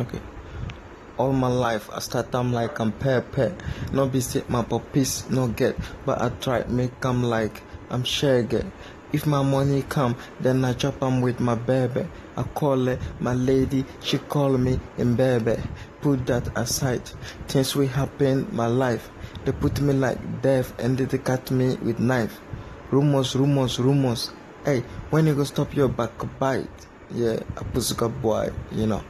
Okay. All my life I start am like I'm pair. No be sit my puppies no get, but I try make am like I'm share get. If my money come, then I chop am with my baby. I call her my lady, she call me in baby. Put that aside, things will happen my life. They put me like deaf and they cut me with knife. Rumors. Hey, when you go stop your backbite? Yeah, a pussycat boy, you know.